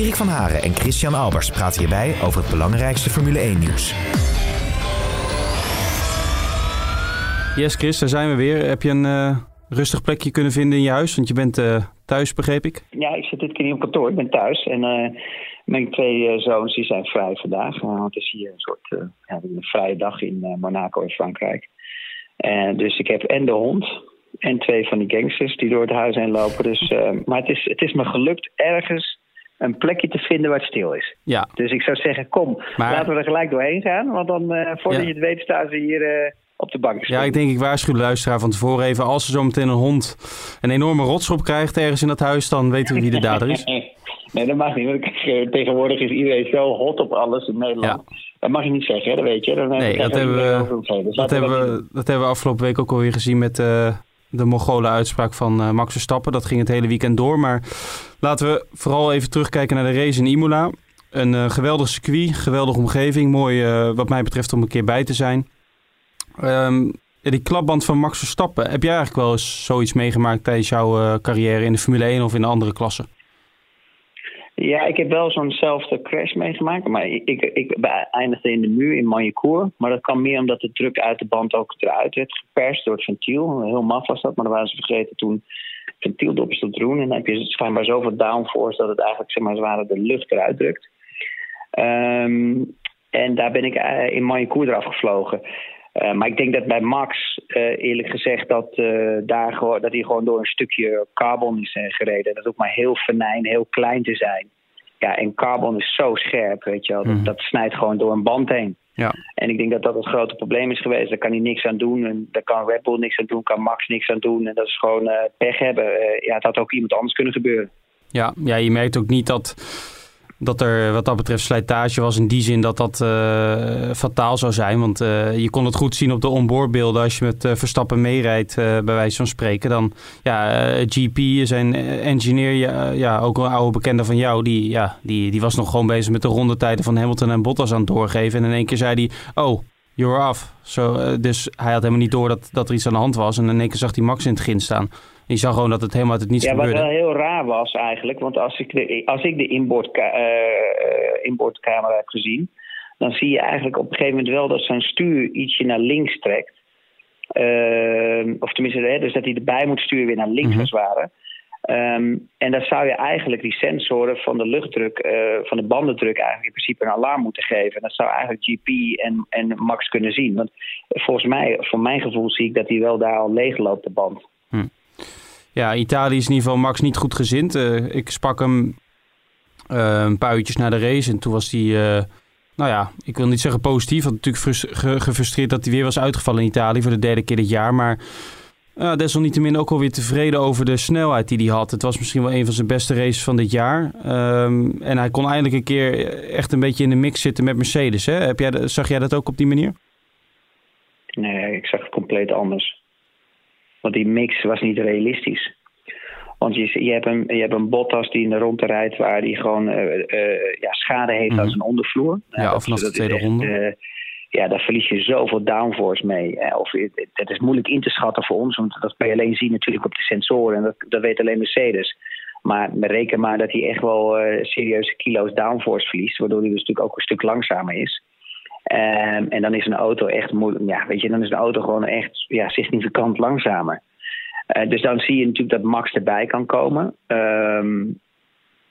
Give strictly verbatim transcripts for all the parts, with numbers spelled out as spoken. Erik van Haren en Christian Albers praten hierbij over het belangrijkste Formule één-nieuws. Yes, Chris, daar zijn we weer. Heb je een uh, rustig plekje kunnen vinden in je huis? Want je bent uh, thuis, begreep ik? Ja, ik zit dit keer niet op kantoor. Ik ben thuis. En uh, mijn twee uh, zoons die zijn vrij vandaag. Uh, want het is hier een soort uh, ja, een vrije dag in uh, Monaco in Frankrijk. Uh, dus ik heb en de hond... En twee van die gangsters die door het huis heen lopen. Dus, uh, maar het is, het is me gelukt ergens een plekje te vinden waar het stil is. Ja. Dus ik zou zeggen, kom, maar... laten we er gelijk doorheen gaan. Want dan, uh, voordat ja. je het weet, staan ze hier uh, op de bank. Ja, ik denk, ik waarschuw de luisteraar van tevoren even. Als ze zo meteen een hond een enorme rotschop krijgt ergens in dat huis, dan weten we wie de dader is. Nee, dat mag niet. Want ik, tegenwoordig is iedereen zo hot op alles in Nederland. Ja. Dat mag je niet zeggen, hè? Dat weet je. Dan nee, dat hebben, we, dus dat, hebben we, dat hebben we afgelopen week ook alweer gezien met... Uh, de Mongolen-uitspraak van uh, Max Verstappen. Dat ging het hele weekend door. Maar laten we vooral even terugkijken naar de race in Imola. Een uh, geweldig circuit, geweldige omgeving. Mooi uh, wat mij betreft om een keer bij te zijn. Um, die klapband van Max Verstappen. Heb jij eigenlijk wel eens zoiets meegemaakt tijdens jouw uh, carrière in de Formule één of in de andere klassen? Ja, ik heb wel zo'nzelfde crash meegemaakt. Maar ik, ik, ik eindigde in de muur in Manjecourt. Maar dat kwam meer omdat de druk uit de band ook eruit werd geperst door het ventiel. Heel maf was dat, maar dan waren ze vergeten toen ventieldopjes te doen. En dan heb je schijnbaar zoveel downforce dat het eigenlijk, zeg maar, zware de lucht eruit drukt. Um, en daar ben ik in Manjecourt eraf gevlogen. Uh, maar ik denk dat bij Max, uh, eerlijk gezegd, dat, uh, daar gewoon, dat hij gewoon door een stukje carbon is uh, gereden. Dat hoeft maar heel venijn, heel klein te zijn. Ja, en carbon is zo scherp, weet je wel. Mm. Dat, dat snijdt gewoon door een band heen. Ja. En ik denk dat dat het grote probleem is geweest. Daar kan hij niks aan doen. En daar kan Red Bull niks aan doen, kan Max niks aan doen. En dat is gewoon uh, pech hebben. Uh, ja, het had ook iemand anders kunnen gebeuren. Ja, ja, je merkt ook niet dat... dat er wat dat betreft slijtage was in die zin dat dat uh, fataal zou zijn. Want uh, je kon het goed zien op de onboardbeelden. Als je met uh, Verstappen meerijdt, uh, bij wijze van spreken. Dan, ja, uh, G P, zijn engineer, ja, ja, ook een oude bekende van jou. Die, ja, die, die was nog gewoon bezig met de rondetijden van Hamilton en Bottas aan het doorgeven. En in één keer zei hij, oh, you're off. So, uh, dus hij had helemaal niet door dat, dat er iets aan de hand was. En in één keer zag hij Max in het grind staan. Je zag gewoon dat het helemaal uit het niets ja, gebeurde. Ja, wat wel heel raar was eigenlijk. Want als ik de, als ik de inboordca- uh, inboordcamera heb gezien... dan zie je eigenlijk op een gegeven moment wel dat zijn stuur ietsje naar links trekt. Uh, of tenminste, hè, dus dat hij erbij moet sturen weer naar links, mm-hmm. als het ware. Um, en dan zou je eigenlijk die sensoren van de luchtdruk, uh, van de bandendruk eigenlijk in principe een alarm moeten geven. En dat zou eigenlijk G P en, en Max kunnen zien. Want volgens mij, voor mijn gevoel, zie ik dat hij wel daar al leeg loopt, de band. Hm. Ja, Italië is in ieder geval Max niet goed gezind. Uh, ik sprak hem uh, een paar uurtjes na de race en toen was hij, uh, nou ja, ik wil niet zeggen positief. Want natuurlijk frust- ge- gefrustreerd dat hij weer was uitgevallen in Italië voor de derde keer dit jaar. Maar uh, desalniettemin ook alweer tevreden over de snelheid die hij had. Het was misschien wel een van zijn beste races van dit jaar. Um, en hij kon eindelijk een keer echt een beetje in de mix zitten met Mercedes. Hè? Heb jij de, zag jij dat ook op die manier? Nee, ik zag het compleet anders. Want die mix was niet realistisch. Want je, je, hebt, een, je hebt een Bottas die in de ronde rijdt... waar die gewoon uh, uh, ja, schade heeft mm-hmm. aan zijn ondervloer. Ja, nou, of vanaf de tweede ronde. Uh, ja, daar verlies je zoveel downforce mee. Uh, of, dat is moeilijk in te schatten voor ons. Want dat kan je alleen zien natuurlijk op de sensoren. En dat, dat weet alleen Mercedes. Maar reken maar dat hij echt wel uh, serieuze kilo's downforce verliest. Waardoor hij dus natuurlijk ook een stuk langzamer is. Um, en dan is een auto echt moeilijk. Ja, weet je, dan is een auto gewoon echt ja, significant langzamer. Uh, dus dan zie je natuurlijk dat Max erbij kan komen. Um,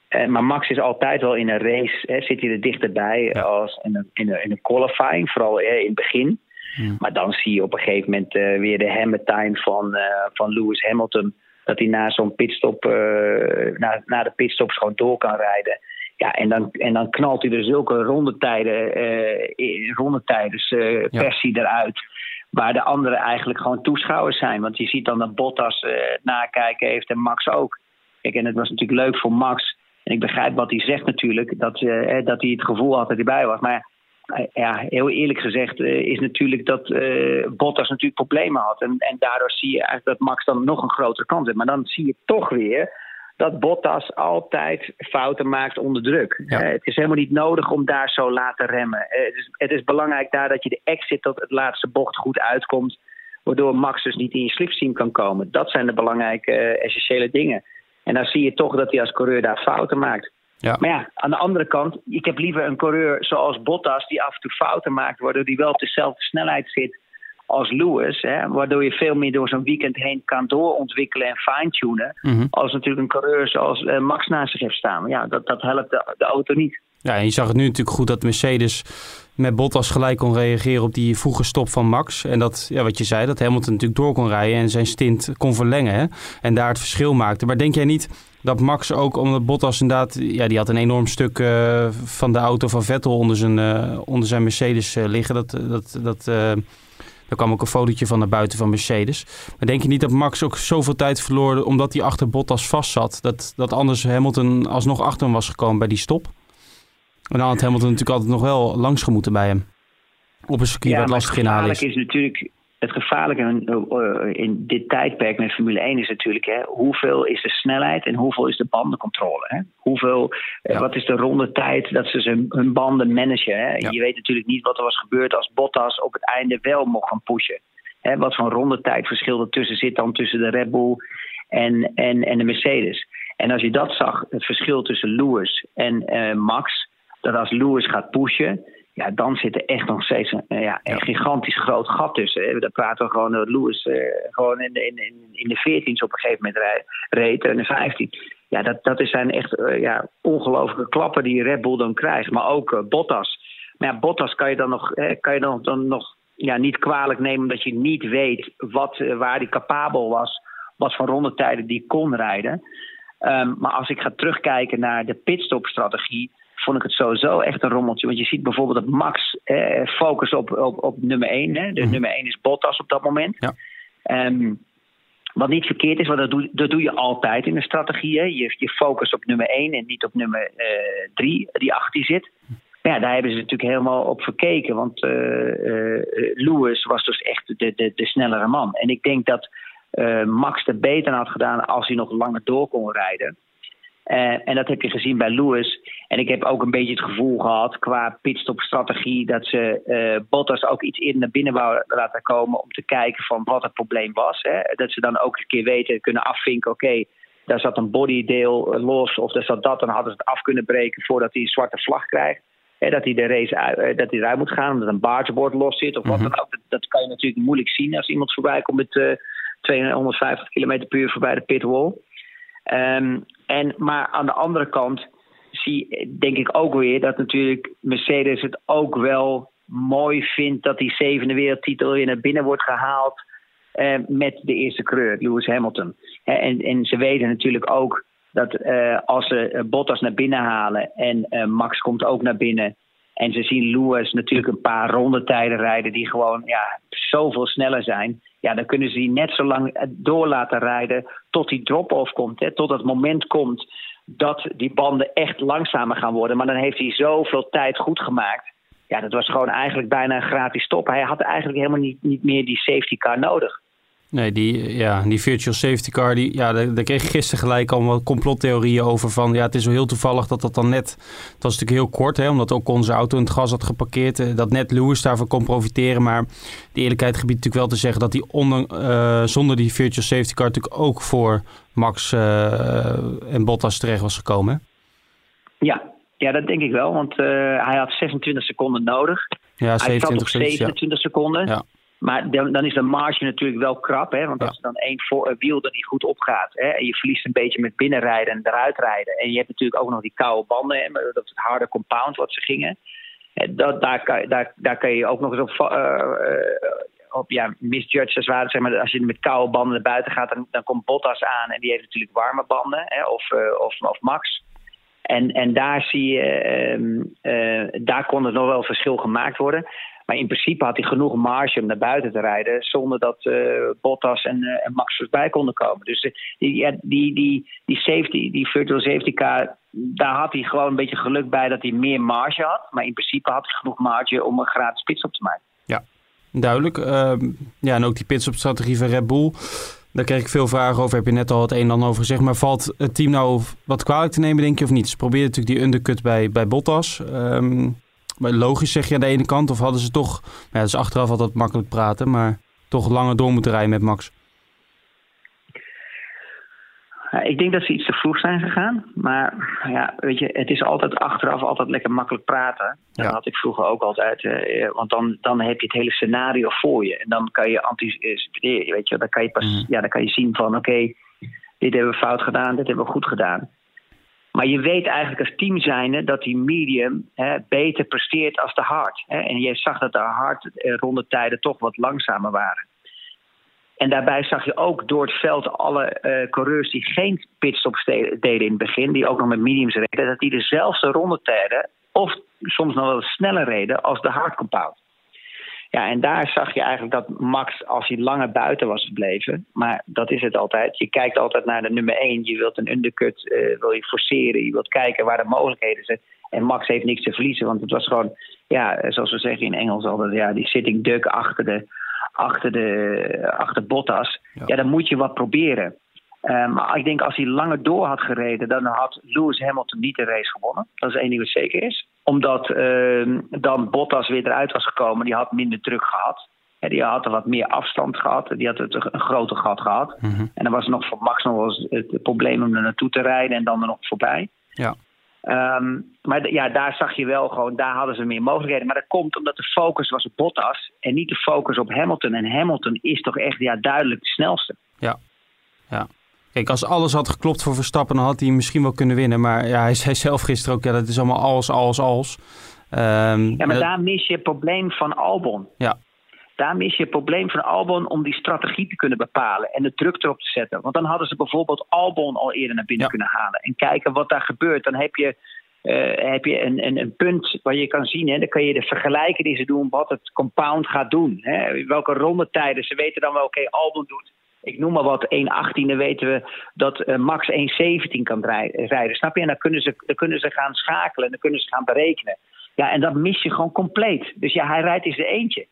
en, maar Max is altijd wel in een race, hè, zit hij er dichterbij als in een, in een, in een qualifying, vooral hè, in het begin. Ja. Maar dan zie je op een gegeven moment uh, weer de hammertime van, uh, van Lewis Hamilton. Dat hij na zo'n pitstop, uh, na, na de pitstops gewoon door kan rijden. Ja, en dan, en dan knalt hij er zulke rondetijden, uh, rondetijders, uh, persie ja. eruit. Waar de anderen eigenlijk gewoon toeschouwers zijn. Want je ziet dan dat Bottas uh, nakijken heeft en Max ook. Kijk, en het was natuurlijk leuk voor Max En ik begrijp wat hij zegt natuurlijk, dat, uh, dat hij het gevoel had dat hij bij was. Maar uh, ja, heel eerlijk gezegd uh, is natuurlijk dat uh, Bottas natuurlijk problemen had. En, en daardoor zie je eigenlijk dat Max dan nog een grotere kans heeft. Maar dan zie je toch weer dat Bottas altijd fouten maakt onder druk. Ja. Uh, het is helemaal niet nodig om daar zo laat te remmen. Uh, het, is, het is belangrijk daar dat je de exit tot het laatste bocht goed uitkomt, waardoor Max dus niet in je slipstream kan komen. Dat zijn de belangrijke uh, essentiële dingen. En dan zie je toch dat hij als coureur daar fouten maakt. Ja. Maar ja, aan de andere kant, ik heb liever een coureur zoals Bottas die af en toe fouten maakt, waardoor hij wel op dezelfde snelheid zit als Lewis, hè, waardoor je veel meer door zo'n weekend heen kan doorontwikkelen en fine-tunen, mm-hmm. als natuurlijk een coureur zoals uh, Max naast zich heeft staan. Maar ja, dat, dat helpt de, de auto niet. Ja, en je zag het nu natuurlijk goed dat Mercedes met Bottas gelijk kon reageren op die vroege stop van Max. En dat, ja, wat je zei, dat Hamilton natuurlijk door kon rijden en zijn stint kon verlengen. Hè? En daar het verschil maakte. Maar denk jij niet dat Max ook, omdat Bottas inderdaad, ja, die had een enorm stuk uh, van de auto van Vettel onder zijn, uh, onder zijn Mercedes uh, liggen. Dat, dat, dat, uh, daar kwam ook een fotootje van naar buiten van Mercedes. Maar denk je niet dat Max ook zoveel tijd verloor omdat hij achter Bottas vast zat? Dat, dat anders Hamilton alsnog achter hem was gekomen bij die stop? En dan had Hamilton natuurlijk altijd nog wel langs gemoeten bij hem. Op een circuit ja, wat lastig inhalen is. is natuurlijk, het gevaarlijke in, uh, in dit tijdperk met Formule één is natuurlijk, hè, hoeveel is de snelheid en hoeveel is de bandencontrole? Hè? Hoeveel, ja. uh, wat is de rondetijd dat ze hun, hun banden managen? Hè? Ja. Je weet natuurlijk niet wat er was gebeurd als Bottas op het einde wel mocht gaan pushen. Hè? Wat voor rondetijdverschil er tussen zit dan tussen de Red Bull en, en, en de Mercedes. En als je dat zag, het verschil tussen Lewis en uh, Max, dat als Lewis gaat pushen, ja, dan zit er echt nog steeds een, ja, een gigantisch groot gat tussen. Daar praten we gewoon dat Lewis uh, gewoon in, in, in de veertiens op een gegeven moment reed en de vijftien. Ja, dat, dat zijn echt uh, ja, ongelooflijke klappen die Red Bull dan krijgt. Maar ook uh, Bottas. Maar ja, Bottas kan je dan nog, eh, kan je dan, dan nog ja, niet kwalijk nemen omdat je niet weet wat, uh, waar hij capabel was, wat voor rondetijden die kon rijden. Um, maar als ik ga terugkijken naar de pitstopstrategie, vond ik het sowieso echt een rommeltje. Want je ziet bijvoorbeeld dat Max eh, focus op, op, op nummer één. Hè? Dus mm-hmm. nummer één is Bottas op dat moment. Ja. Um, wat niet verkeerd is, want dat doe, dat doe je altijd in de strategie. Hè? Je, je focus op nummer één en niet op nummer drie, uh, die achter zit. Maar ja, daar hebben ze natuurlijk helemaal op verkeken. Want uh, uh, Lewis was dus echt de, de, de snellere man. En ik denk dat uh, Max er beter aan had gedaan als hij nog langer door kon rijden. Uh, en dat heb je gezien bij Lewis. En ik heb ook een beetje het gevoel gehad qua pitstopstrategie dat ze uh, Bottas ook iets eerder naar binnen wou laten komen om te kijken van wat het probleem was. Hè. Dat ze dan ook een keer weten kunnen afvinken, oké, okay, daar zat een bodydeel los of daar zat dat. En hadden ze het af kunnen breken voordat hij een zwarte vlag krijgt. Hè, dat hij de race uit, dat hij eruit moet gaan omdat een bargeboard los zit of wat dan ook. Dat, dat kan je natuurlijk moeilijk zien als iemand voorbij komt met uh, tweehonderdvijftig kilometer per uur voorbij de pitwall. Um, en, maar aan de andere kant zie, denk ik ook weer dat natuurlijk Mercedes het ook wel mooi vindt dat die zevende wereldtitel weer naar binnen wordt gehaald uh, met de eerste coureur, Lewis Hamilton. He, en, en ze weten natuurlijk ook dat uh, als ze Bottas naar binnen halen en uh, Max komt ook naar binnen en ze zien Lewis natuurlijk een paar rondetijden rijden die gewoon ja, zoveel sneller zijn. Ja, dan kunnen ze die net zo lang door laten rijden tot die drop-off komt. Hè? Tot het moment komt dat die banden echt langzamer gaan worden. Maar dan heeft hij zoveel tijd goed gemaakt. Ja, dat was gewoon eigenlijk bijna een gratis stop. Hij had eigenlijk helemaal niet, niet meer die safety car nodig. Nee, die, ja, die virtual safety car, die, ja, daar, daar kreeg ik gisteren gelijk al wat complottheorieën over van, ja, het is wel heel toevallig dat dat dan net, het was natuurlijk heel kort, hè, omdat ook onze auto in het gas had geparkeerd, dat net Lewis daarvan kon profiteren, maar de eerlijkheid gebiedt natuurlijk wel te zeggen dat die onder, uh, zonder die virtual safety car natuurlijk ook voor Max uh, en Bottas terecht was gekomen. Hè? Ja, ja, dat denk ik wel, want uh, hij had zesentwintig seconden nodig. Ja, zevenentwintig, hij zat op zevenentwintig ja. seconden. Ja. Maar dan, dan is de marge natuurlijk wel krap. Hè? Want ja. als er dan één voor, uh, wiel er niet goed op gaat. Hè? En je verliest een beetje met binnenrijden en eruit rijden. En je hebt natuurlijk ook nog die koude banden. Hè? Dat het harde compound wat ze gingen. Dat, daar, kan, daar, daar kan je ook nog eens op, uh, op ja, misjudge als waar, zeg maar, als je met koude banden naar buiten gaat, dan, dan komt Bottas aan. En die heeft natuurlijk warme banden. Hè? Of, uh, of, of Max. En, en daar zie je, uh, uh, daar kon er nog wel verschil gemaakt worden. Maar in principe had hij genoeg marge om naar buiten te rijden zonder dat uh, Bottas en, uh, en Max voorbij konden komen. Dus uh, die, ja, die, die, die, safety, die virtual safety car, daar had hij gewoon een beetje geluk bij dat hij meer marge had. Maar in principe had hij genoeg marge om een gratis pitstop te maken. Ja, duidelijk. Uh, ja, en ook die pitstopstrategie van Red Bull, daar kreeg ik veel vragen over. Heb je net al het een en ander over gezegd. Maar valt het team nou wat kwalijk te nemen, denk je, of niet? Ze probeerden natuurlijk die undercut bij, bij Bottas. Um, maar logisch zeg je aan de ene kant. Of hadden ze toch, ja, dus achteraf altijd makkelijk praten, maar toch langer door moeten rijden met Max? Ik denk dat ze iets te vroeg zijn gegaan. Maar ja, weet je, het is altijd achteraf altijd lekker makkelijk praten. Dat ja. had ik vroeger ook altijd. Eh, want dan, dan heb je het hele scenario voor je. En dan kan je anticiperen. Weet je, dan kan je pas, mm. ja, dan kan je zien van oké, okay, dit hebben we fout gedaan, dit hebben we goed gedaan. Maar je weet eigenlijk als team zijnde dat die medium hè, beter presteert als de hard. Hè. En je zag dat de hard rondetijden toch wat langzamer waren. En daarbij zag je ook door het veld alle uh, coureurs die geen pitstops deden in het begin, die ook nog met mediums reden, dat die dezelfde rondetijden of soms nog wel sneller reden als de hard compound. Ja, en daar zag je eigenlijk dat Max, als hij langer buiten was gebleven, maar dat is het altijd. Je kijkt altijd naar de nummer één. Je wilt een undercut, uh, wil je forceren, je wilt kijken waar de mogelijkheden zijn. En Max heeft niks te verliezen, want het was gewoon, ja, zoals we zeggen in Engels altijd, ja, die sitting duck achter de... Achter, de, achter Bottas, ja. ja, dan moet je wat proberen. Uh, maar ik denk als hij langer door had gereden, dan had Lewis Hamilton niet de race gewonnen. Dat is één ding wat zeker is. Omdat uh, dan Bottas weer eruit was gekomen, die had minder druk gehad. Ja, die had er wat meer afstand gehad. Die had het een groter gat gehad. Mm-hmm. En dan was er nog voor Max nog wel eens het probleem om er naartoe te rijden en dan er nog voorbij. Ja. Um, maar d- ja, daar zag je wel gewoon, daar hadden ze meer mogelijkheden. Maar dat komt omdat de focus was op Bottas en niet de focus op Hamilton. En Hamilton is toch echt ja, duidelijk de snelste. Ja, ja. Kijk, als alles had geklopt voor Verstappen, dan had hij misschien wel kunnen winnen. Maar ja, hij zei zelf gisteren ook, ja, dat is allemaal als, als, als. Um, ja, maar dat... daar mis je het probleem van Albon. Ja. Daar mis je het probleem van Albon om die strategie te kunnen bepalen en de druk erop te zetten. Want dan hadden ze bijvoorbeeld Albon al eerder naar binnen ja. kunnen halen. En kijken wat daar gebeurt. Dan heb je, uh, heb je een, een, een punt waar je kan zien. Hè, dan kan je de vergelijken die ze doen, wat het compound gaat doen. Hè, welke rondetijden. Ze weten dan wel, oké, okay, Albon doet, ik noem maar wat, één achttiende weten we dat uh, Max één zeventien kan rijden. Snap je? En dan kunnen ze, dan kunnen ze gaan schakelen. Dan kunnen ze gaan berekenen. Ja, en dat mis je gewoon compleet. Dus ja, hij rijdt in zijn eentje.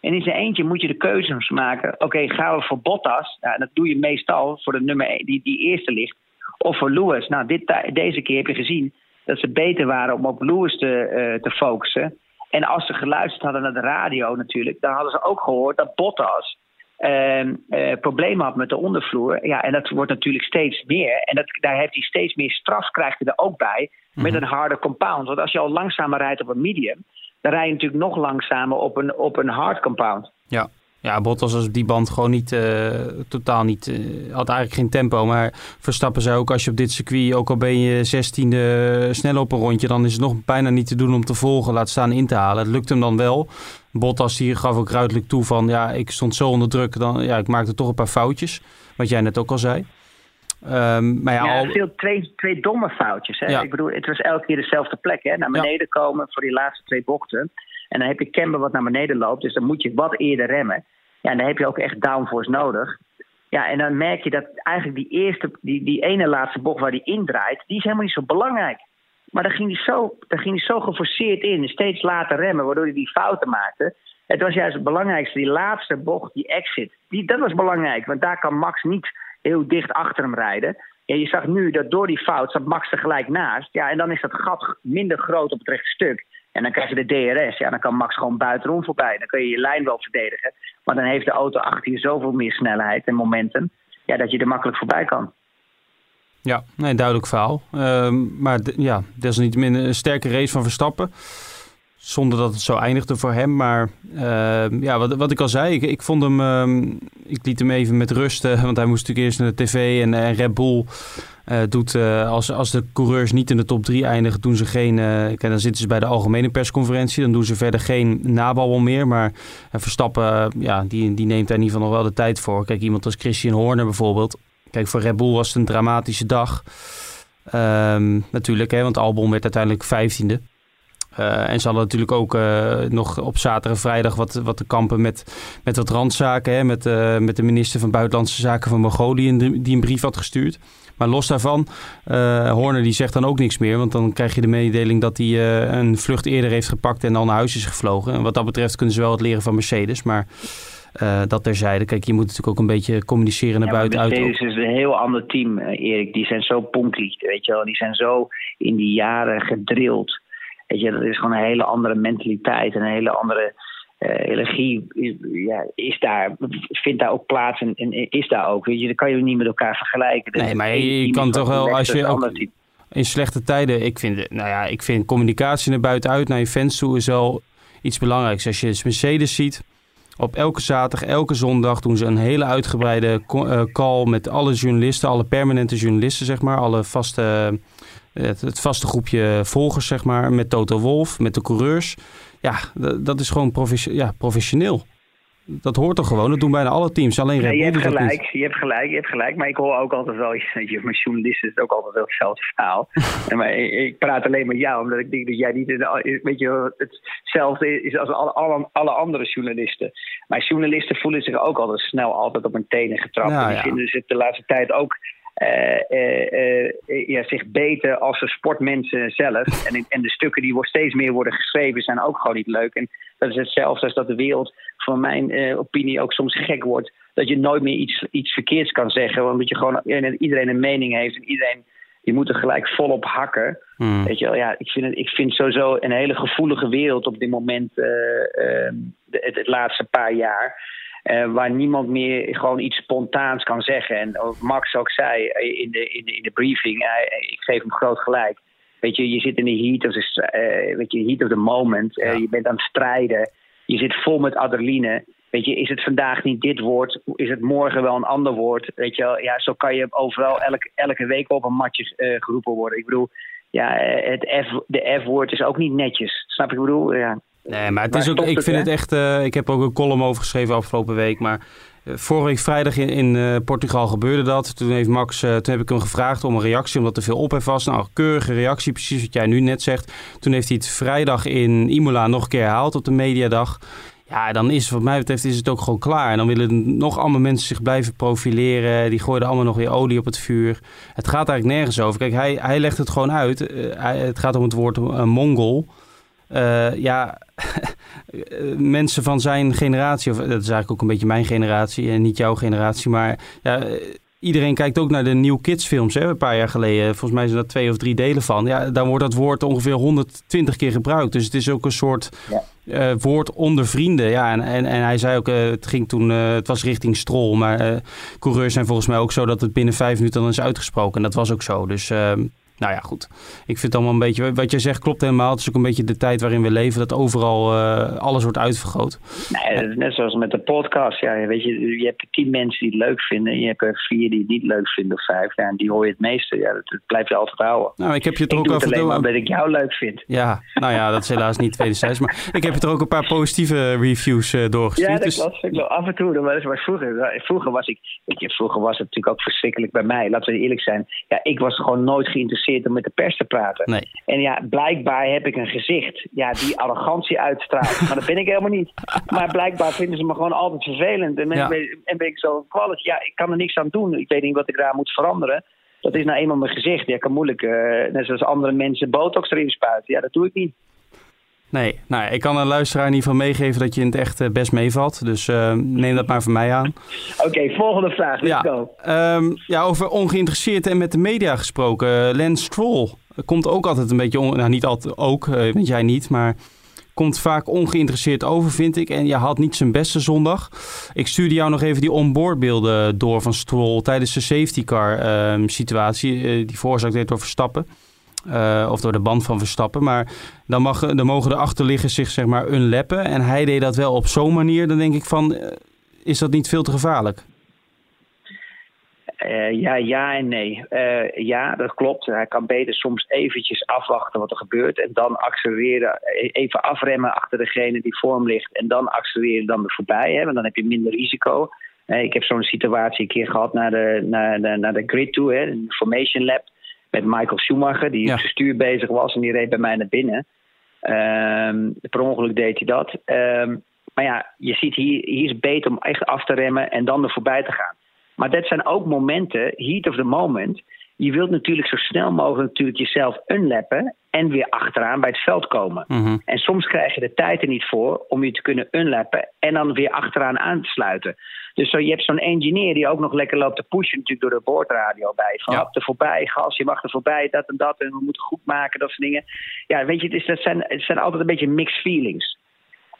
En in zijn eentje moet je de keuzes maken. Oké, okay, gaan we voor Bottas? Nou, dat doe je meestal voor de nummer één, die, die eerste ligt. Of voor Lewis. Nou, dit, deze keer heb je gezien dat ze beter waren om op Lewis te, uh, te focussen. En als ze geluisterd hadden naar de radio natuurlijk, dan hadden ze ook gehoord dat Bottas uh, uh, problemen had met de ondervloer. Ja, en dat wordt natuurlijk steeds meer. En dat, daar heeft hij steeds meer straf, krijgt hij er ook bij, met een harde compound. Want als je al langzamer rijdt op een medium, dan rij je natuurlijk nog langzamer op een, op een hard compound. Ja, ja, Bottas was op die band gewoon niet, uh, totaal niet, uh, had eigenlijk geen tempo. Maar Verstappen zei ook, als je op dit circuit, ook al ben je zestiende snel op een rondje, dan is het nog bijna niet te doen om te volgen, laat staan in te halen. Het lukt hem dan wel. Bottas hier gaf ook ruidelijk toe van, ja, ik stond zo onder druk, dan, ja, ik maakte toch een paar foutjes. Wat jij net ook al zei. Um, maar ja, ja, al... veel twee, twee domme foutjes. Hè? Ja. Ik bedoel, het was elke keer dezelfde plek. Hè? Naar beneden ja. komen voor die laatste twee bochten. En dan heb je Kemba wat naar beneden loopt. Dus dan moet je wat eerder remmen. Ja, en dan heb je ook echt downforce nodig. Ja, en dan merk je dat eigenlijk die eerste, die, die ene laatste bocht waar hij indraait, die is helemaal niet zo belangrijk. Maar daar ging hij zo, daar ging hij zo geforceerd in. Steeds later remmen, waardoor hij die fouten maakte. Het was juist het belangrijkste, die laatste bocht, die exit. Die, dat was belangrijk, want daar kan Max niet heel dicht achter hem rijden. Ja, je zag nu dat door die fout zat Max er gelijk naast. Ja, en dan is dat gat minder groot op het rechte stuk. En dan krijg je de D R S. Ja, dan kan Max gewoon buitenom voorbij. Dan kun je je lijn wel verdedigen. Maar dan heeft de auto achter je zoveel meer snelheid en momentum, ja, dat je er makkelijk voorbij kan. Ja, nee, duidelijk verhaal. Uh, maar d- ja, desalniettemin een sterke race van Verstappen. Zonder dat het zo eindigde voor hem. Maar uh, ja, wat, wat ik al zei, ik, ik vond hem... Uh, ik liet hem even met rust, uh, want hij moest natuurlijk eerst naar de tv. En uh, Red Bull uh, doet... Uh, als, als de coureurs niet in de top drie eindigen, doen ze geen... Uh, dan zitten ze bij de algemene persconferentie. Dan doen ze verder geen nababbel meer. Maar uh, Verstappen, uh, ja, die, die neemt daar in ieder geval nog wel de tijd voor. Kijk, iemand als Christian Horner bijvoorbeeld. Kijk, voor Red Bull was het een dramatische dag. Um, natuurlijk, hè, want Albon werd uiteindelijk vijftiende. Uh, en ze hadden natuurlijk ook uh, nog op zaterdag en vrijdag wat, wat te kampen met, met wat randzaken. Hè? Met, uh, met de minister van Buitenlandse Zaken van Mongolië die een brief had gestuurd. Maar los daarvan, uh, Horner die zegt dan ook niks meer. Want dan krijg je de mededeling dat hij uh, een vlucht eerder heeft gepakt en al naar huis is gevlogen. En wat dat betreft kunnen ze wel het leren van Mercedes, maar... Uh, dat terzijde. Kijk, je moet natuurlijk ook een beetje communiceren naar ja, buiten uit. Mercedes is een heel ander team, Erik. Die zijn zo punky, weet je wel. Die zijn zo in die jaren gedrild. Weet je, dat is gewoon een hele andere mentaliteit. En een hele andere uh, energie is, ja, is daar, vindt daar ook plaats en, en is daar ook. Weet je, dat kan je niet met elkaar vergelijken. Dus nee, maar je, je kan toch wel, als je ook in slechte tijden... Ik vind, nou ja, ik vind communicatie naar buiten uit, naar je fans toe, is wel iets belangrijks. Als je dus Mercedes ziet... Op elke zaterdag, elke zondag doen ze een hele uitgebreide call met alle journalisten, alle permanente journalisten, zeg maar. Alle vaste, het vaste groepje volgers, zeg maar. Met Toto Wolff, met de coureurs. Ja, dat is gewoon profe- ja, professioneel. Dat hoort toch gewoon? Dat doen bijna alle teams. Alleen Red Bull. Ja, je, hebt gelijk, je hebt gelijk, je hebt gelijk. Maar ik hoor ook altijd wel, je, mijn journalist is ook altijd wel hetzelfde verhaal. Maar ik, ik praat alleen met jou, omdat ik denk dat jij niet in de, weet je, hetzelfde is als alle, alle, alle andere journalisten. Maar journalisten voelen zich ook altijd snel altijd op hun tenen getrapt. Nou, en die vinden ze de laatste tijd ook uh, uh, uh, ja, zich beter als de sportmensen zelf. En, en de stukken die steeds meer worden geschreven zijn ook gewoon niet leuk. En dat is hetzelfde als dat de wereld, van mijn uh, opinie, ook soms gek wordt. Dat je nooit meer iets, iets verkeerds kan zeggen. Want dat je gewoon iedereen een mening heeft. En iedereen, je moet er gelijk volop hakken. Mm. Weet je wel, ja, ik vind het, ik vind sowieso een hele gevoelige wereld op dit moment. Uh, uh, de, het, het laatste paar jaar. Uh, waar niemand meer gewoon iets spontaans kan zeggen. En wat Max ook zei in de, in de, in de briefing. Uh, ik geef hem groot gelijk. Weet je, je zit in de heat of the, uh, weet je, heat of the moment. Uh, ja. Je bent aan het strijden. Je zit vol met adrenaline. Weet je, is het vandaag niet dit woord? Is het morgen wel een ander woord? Weet je wel, ja, zo kan je overal elke, elke week op een matje uh, geroepen worden. Ik bedoel, ja, het F, de F-woord is ook niet netjes. Snap je wat ik bedoel? Ja. Nee, maar het is ook, ik vind het echt... Uh, ik heb ook een column over geschreven afgelopen week, maar... Vorige week vrijdag in, in uh, Portugal gebeurde dat. Toen heeft Max, uh, toen heb ik hem gevraagd om een reactie, omdat er veel ophef was. Nou, keurige reactie, precies wat jij nu net zegt. Toen heeft hij het vrijdag in Imola nog een keer herhaald op de mediadag. Ja, dan is het, wat mij betreft, is het ook gewoon klaar. En dan willen nog allemaal mensen zich blijven profileren. Die gooiden allemaal nog weer olie op het vuur. Het gaat eigenlijk nergens over. Kijk, hij, hij legt het gewoon uit. Uh, hij, het gaat om het woord uh, Mongol. Uh, ja, mensen van zijn generatie, of dat is eigenlijk ook een beetje mijn generatie en niet jouw generatie, maar ja, iedereen kijkt ook naar de New Kids films, hè, een paar jaar geleden. Volgens mij zijn er twee of drie delen van. Ja, daar wordt dat woord ongeveer honderdtwintig keer gebruikt. Dus het is ook een soort ja. uh, woord onder vrienden. Ja, en, en, en hij zei ook, uh, het ging toen, uh, het was richting Stroll, maar uh, coureurs zijn volgens mij ook zo dat het binnen vijf minuten dan is uitgesproken. En dat was ook zo, dus... Uh, Nou ja, goed. Ik vind het allemaal een beetje... Wat jij zegt klopt helemaal. Het is ook een beetje de tijd waarin we leven. Dat overal uh, alles wordt uitvergroot. Nee, net zoals met de podcast. Ja, weet je, je hebt tien mensen die het leuk vinden. Je hebt er vier die het niet leuk vinden of vijf. Ja, en die hoor je het meeste. Ja, dat, dat blijf je altijd houden. Nou, ik heb je toch ook... Doe het alleen door... maar omdat ik jou leuk vind. Ja, nou ja, dat is helaas niet wederzijds. Maar ik heb je er ook een paar positieve reviews uh, doorgestuurd. Ja, dat dus... klopt. Ik af en toe. Dat was vroeger, vroeger was ik... Weet je, vroeger was het natuurlijk ook verschrikkelijk bij mij. Laten we eerlijk zijn. Ja, ik was gewoon nooit geïnteresseerd om met de pers te praten. Nee. En ja, blijkbaar heb ik een gezicht ja, die arrogantie uitstraalt. Maar dat ben ik helemaal niet. Maar blijkbaar vinden ze me gewoon altijd vervelend. En, ja. ben, en ben ik zo kwalijk. Ja, ik kan er niks aan doen. Ik weet niet wat ik daar moet veranderen. Dat is nou eenmaal mijn gezicht. Ja, kan moeilijk. Uh, net zoals andere mensen botox erin spuiten. Ja, dat doe ik niet. Nee, nou ja, ik kan een luisteraar in ieder geval meegeven dat je in het echt best meevalt. Dus uh, neem dat maar van mij aan. Oké, okay, volgende vraag. Let's ja, go. Um, ja, over ongeïnteresseerd en met de media gesproken. Lance Stroll komt ook altijd een beetje... On- nou, niet altijd ook, uh, want jij niet, maar... Komt vaak ongeïnteresseerd over, vind ik. En je had niet zijn beste zondag. Ik stuurde jou nog even die onboardbeelden door van Stroll... tijdens de safety car um, situatie uh, die veroorzaakt werd door Verstappen. Uh, of door de band van Verstappen. Maar dan, mag, dan mogen de achterliggers zich zeg maar unlappen. En hij deed dat wel op zo'n manier. Dan denk ik van, uh, is dat niet veel te gevaarlijk? Uh, ja, ja en nee. Uh, ja, dat klopt. Hij kan beter soms eventjes afwachten wat er gebeurt. En dan accelereren. Even afremmen achter degene die voor hem ligt. En dan accelereren dan er voorbij. Hè? Want dan heb je minder risico. Uh, ik heb zo'n situatie een keer gehad naar de, naar de, naar de grid toe. Hè? De Formation Lab. Met Michael Schumacher, die op zijn stuur bezig was en die reed bij mij naar binnen. Um, per ongeluk deed hij dat. Um, maar ja, je ziet hier, hier is beter om echt af te remmen en dan er voorbij te gaan. Maar dat zijn ook momenten, heat of the moment. Je wilt natuurlijk zo snel mogelijk natuurlijk jezelf unlappen en weer achteraan bij het veld komen. Mm-hmm. En soms krijg je de tijd er niet voor om je te kunnen unlappen en dan weer achteraan aan te sluiten. Dus zo, je hebt zo'n engineer die ook nog lekker loopt te pushen natuurlijk door de boordradio bij. Van ja. er voorbij, gas, je mag er voorbij, dat en dat. En we moeten goed maken, dat soort dingen. Ja, weet je, het, is, dat zijn, het zijn altijd een beetje mixed feelings.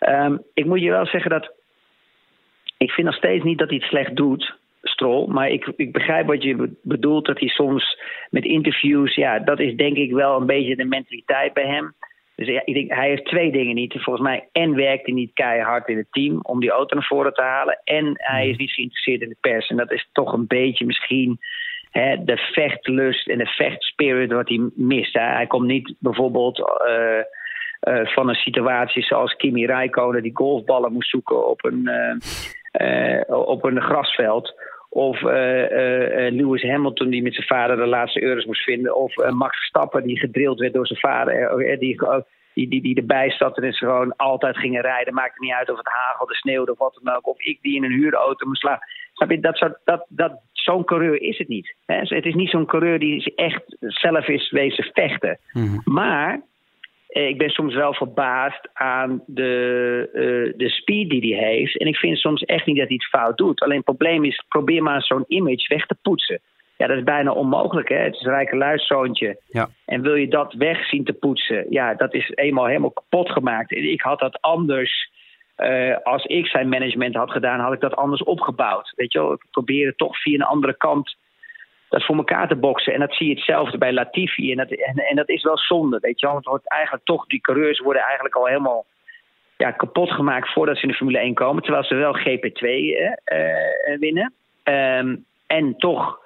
Um, ik moet je wel zeggen dat ik vind nog steeds niet dat hij het slecht doet, Stroll, maar ik, ik begrijp wat je bedoelt, dat hij soms met interviews, ja, dat is denk ik wel een beetje de mentaliteit bij hem. Dus ja, ik denk, hij heeft twee dingen niet. Volgens mij, en werkt hij niet keihard in het team om die auto naar voren te halen, en hij is niet geïnteresseerd in de pers. En dat is toch een beetje misschien hè, de vechtlust en de vechtspirit wat hij mist. Hè. Hij komt niet bijvoorbeeld uh, uh, van een situatie zoals Kimi Räikkönen die golfballen moest zoeken op een uh, Uh, op een grasveld. Of uh, uh, Lewis Hamilton die met zijn vader de laatste euro's moest vinden. Of uh, Max Verstappen die gedrild werd door zijn vader. Uh, die, uh, die, die, die erbij zat en ze gewoon altijd gingen rijden. Maakt niet uit of het hagelde, sneeuwde of wat dan ook. Of ik die in een huurauto moest slaan. Snap je, dat, dat, dat, dat, zo'n coureur is het niet. Hè? Het is niet zo'n coureur die echt zelf is wezen vechten. Mm-hmm. Maar ik ben soms wel verbaasd aan de, uh, de speed die hij heeft. En ik vind soms echt niet dat hij het fout doet. Alleen het probleem is, probeer maar zo'n image weg te poetsen. Ja, dat is bijna onmogelijk, hè. Het is een rijke luiszoontje. Ja. En wil je dat weg zien te poetsen? Ja, dat is eenmaal helemaal kapot gemaakt. Ik had dat anders, uh, als ik zijn management had gedaan, had ik dat anders opgebouwd. Weet je wel, ik probeerde toch via een andere kant dat voor elkaar te boksen. En dat zie je hetzelfde bij Latifi. En dat, en, en dat is wel zonde, weet je wel. Want het wordt eigenlijk toch, die coureurs worden eigenlijk al helemaal ja, kapot gemaakt voordat ze in de Formule één komen. Terwijl ze wel G P twee eh, winnen. Um, en toch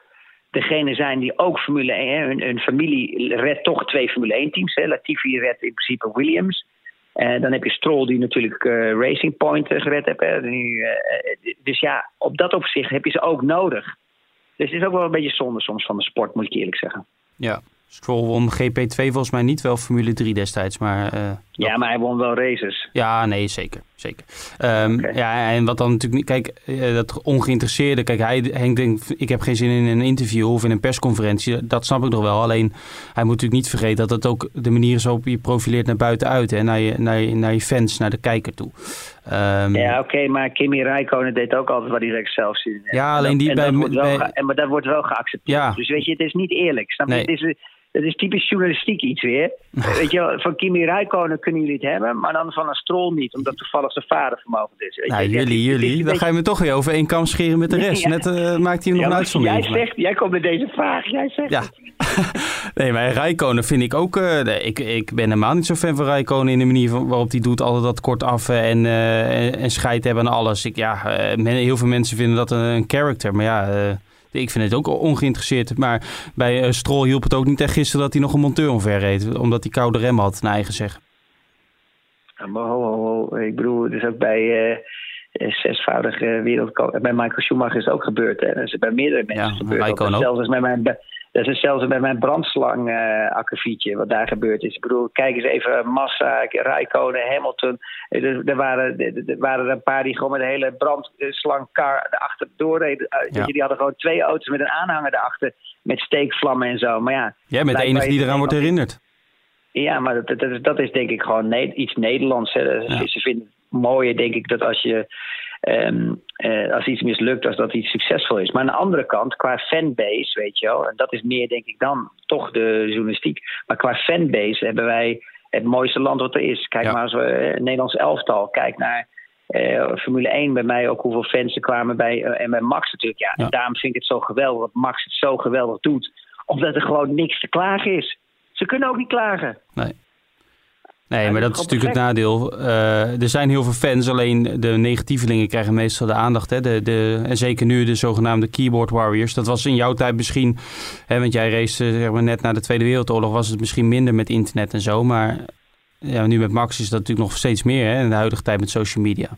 degene zijn die ook Formule één... Hè, hun, hun familie redt toch twee Formule één-teams. Hè. Latifi redt in principe Williams. En dan heb je Stroll die natuurlijk uh, Racing Point uh, gered heeft. Hè. Nu, uh, dus ja, op dat opzicht heb je ze ook nodig. Dus het is ook wel een beetje zonde soms van de sport, moet ik je eerlijk zeggen. Ja, Stroll won G P twee volgens mij niet, wel Formule drie destijds. Maar, uh, ja, dat... maar hij won wel races. Ja, nee, zeker. zeker. Um, okay. Ja, en wat dan natuurlijk niet... Kijk, uh, dat ongeïnteresseerde... Kijk, hij Henk denkt, ik heb geen zin in een interview of in een persconferentie. Dat snap ik nog wel. Alleen, hij moet natuurlijk niet vergeten dat dat ook de manier is waarop je profileert naar buitenuit. Hè, naar, je, naar, je, naar je fans, naar de kijker toe. Um, ja, oké, okay, maar Kimi Räikkönen deed ook altijd wat hij lekker zelf ziet. Ja, alleen die en bij... Dat bij ge- en, maar dat wordt wel geaccepteerd. Ja. Dus weet je, het is niet eerlijk. Snap je? Nee. Het is, het is typisch journalistiek iets weer. Weet je wel, van Kimi Räikkönen kunnen jullie het hebben, maar dan van een Stroll niet, omdat toevallig zijn vader vermogend is. Weet nou, je, jullie, jullie, dan beetje... ga je me toch weer over één kam scheren met de rest. Ja. Net uh, maakt hij hem ja, nog een uitzondering. Jij zegt, jij komt met deze vraag, jij zegt... Ja. Nee, maar Räikkönen vind ik ook... Uh, nee, ik, ik ben helemaal niet zo fan van Räikkönen in de manier van, waarop hij doet. Altijd dat kort af en, uh, en, en scheid hebben aan alles. Ik, ja, uh, men, heel veel mensen vinden dat een, een character, maar ja... Uh, ik vind het ook ongeïnteresseerd. Maar bij uh, Stroll hielp het ook niet echt gisteren dat hij nog een monteur omver reed. Omdat hij koude rem had, naar eigen zeggen. Ja, maar ho, ho, ho. Ik bedoel, het is ook bij uh, zesvoudige wereldkampioen. Bij Michael Schumacher is het ook gebeurd. Hè? Dat is bij meerdere mensen ja, gebeurd. Dat is, zelfs als bij mijn, dat is zelfs bij mijn brandslang uh, akkefietje wat daar gebeurd is. Ik bedoel, kijk eens even. Massa, Räikkönen, Hamilton. Er, er, waren, er waren een paar die gewoon met een hele brandslangkar erachter doorreden. Ja. Die hadden gewoon twee auto's met een aanhanger erachter. Met steekvlammen en zo. Maar ja, jij bent de enige die eraan wordt herinnerd. Ja, maar dat, dat, is, dat is denk ik gewoon ne- iets Nederlands. Hè. Ja. Ze vinden het mooier, denk ik, dat als je um, uh, als iets mislukt, als dat iets succesvol is. Maar aan de andere kant, qua fanbase, weet je wel, en dat is meer, denk ik, dan toch de journalistiek. Maar qua fanbase hebben wij het mooiste land wat er is. Kijk ja. maar eens, uh, Nederlands elftal. Kijk naar uh, Formule één bij mij, ook hoeveel fans er kwamen bij. Uh, en bij Max natuurlijk. Ja, ja. En daarom vind ik het zo geweldig dat Max het zo geweldig doet. Omdat er gewoon niks te klagen is. Ze kunnen ook niet klagen. Nee, nee maar dat is natuurlijk het nadeel. Uh, er zijn heel veel fans, alleen de negatievelingen krijgen meestal de aandacht. Hè? De, de, en zeker nu de zogenaamde keyboard warriors. Dat was in jouw tijd misschien, hè, want jij race zeg maar, net na de Tweede Wereldoorlog, was het misschien minder met internet en zo. Maar ja, nu met Max is dat natuurlijk nog steeds meer hè, in de huidige tijd met social media.